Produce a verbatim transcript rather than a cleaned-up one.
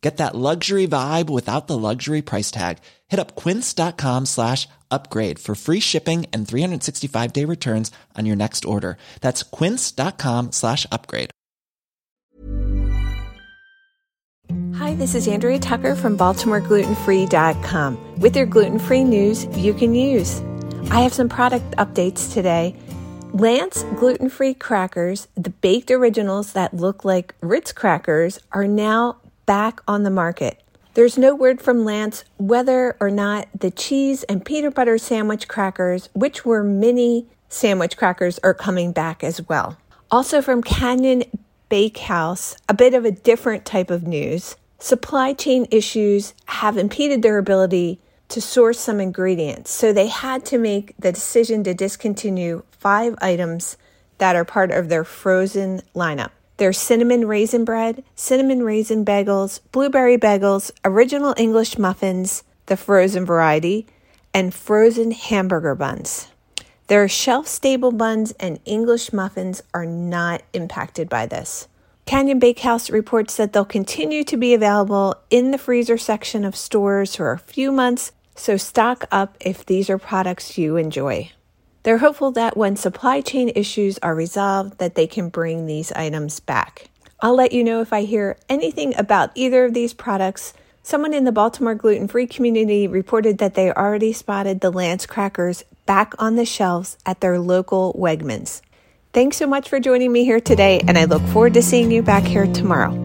Get that luxury vibe without the luxury price tag. Hit up quince dot com slash upgrade for free shipping and three sixty-five day returns on your next order. That's quince dot com slash upgrade. Hi, this is Andrea Tucker from Baltimore Gluten Free dot com. With your gluten-free news you can use. I have some product updates today. Lance Gluten-Free Crackers, the baked originals that look like Ritz crackers, are now back on the market. There's no word from Lance whether or not the cheese and peanut butter sandwich crackers, which were mini sandwich crackers, are coming back as well. Also from Canyon Bakehouse, a bit of a different type of news. Supply chain issues have impeded their ability to source some ingredients, so they had to make the decision to discontinue five items that are part of their frozen lineup. There's cinnamon raisin bread, cinnamon raisin bagels, blueberry bagels, original English muffins, the frozen variety, and frozen hamburger buns. Their shelf-stable buns and English muffins are not impacted by this. Canyon Bakehouse reports that they'll continue to be available in the freezer section of stores for a few months, so stock up if these are products you enjoy. They're hopeful that when supply chain issues are resolved, that they can bring these items back. I'll let you know if I hear anything about either of these products. Someone in the Baltimore gluten-free community reported that they already spotted the Lance crackers back on the shelves at their local Wegmans. Thanks so much for joining me here today, and I look forward to seeing you back here tomorrow.